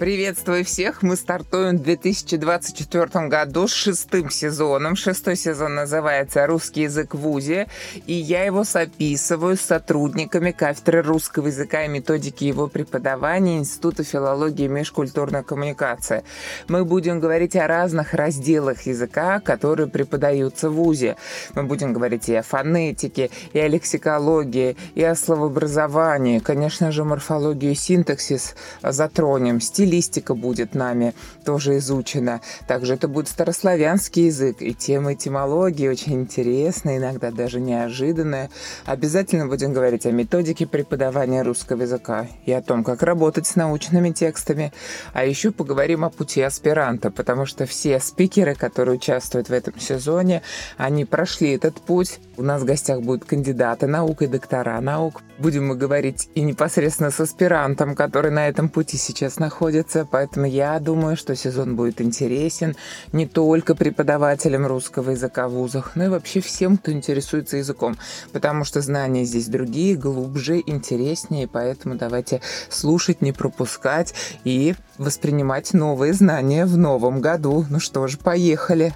Приветствую всех! Мы стартуем в 2024 году с шестым сезоном. Шестой сезон называется «Русский язык в вузе», и я его сописываю с сотрудниками кафедры русского языка и методики его преподавания Института филологии и межкультурной коммуникации. Мы будем говорить о разных разделах языка, которые преподаются в вузе. Мы будем говорить и о фонетике, и о лексикологии, и о словообразовании, конечно же, морфологию и синтаксис затронем, стиль. Листика будет нами тоже изучена. Также это будет старославянский язык, и тема этимологии очень интересная, иногда даже неожиданная. Обязательно будем говорить о методике преподавания русского языка и о том, как работать с научными текстами. А еще поговорим о пути аспиранта, потому что все спикеры, которые участвуют в этом сезоне, они прошли этот путь. У нас в гостях будут кандидаты наук и доктора наук. Будем мы говорить и непосредственно с аспирантом, который на этом пути сейчас находится. Поэтому я думаю, что сезон будет интересен не только преподавателям русского языка в вузах, но и вообще всем, кто интересуется языком, потому что знания здесь другие, глубже, интереснее, поэтому давайте слушать, не пропускать и воспринимать новые знания в новом году. Ну что ж, поехали!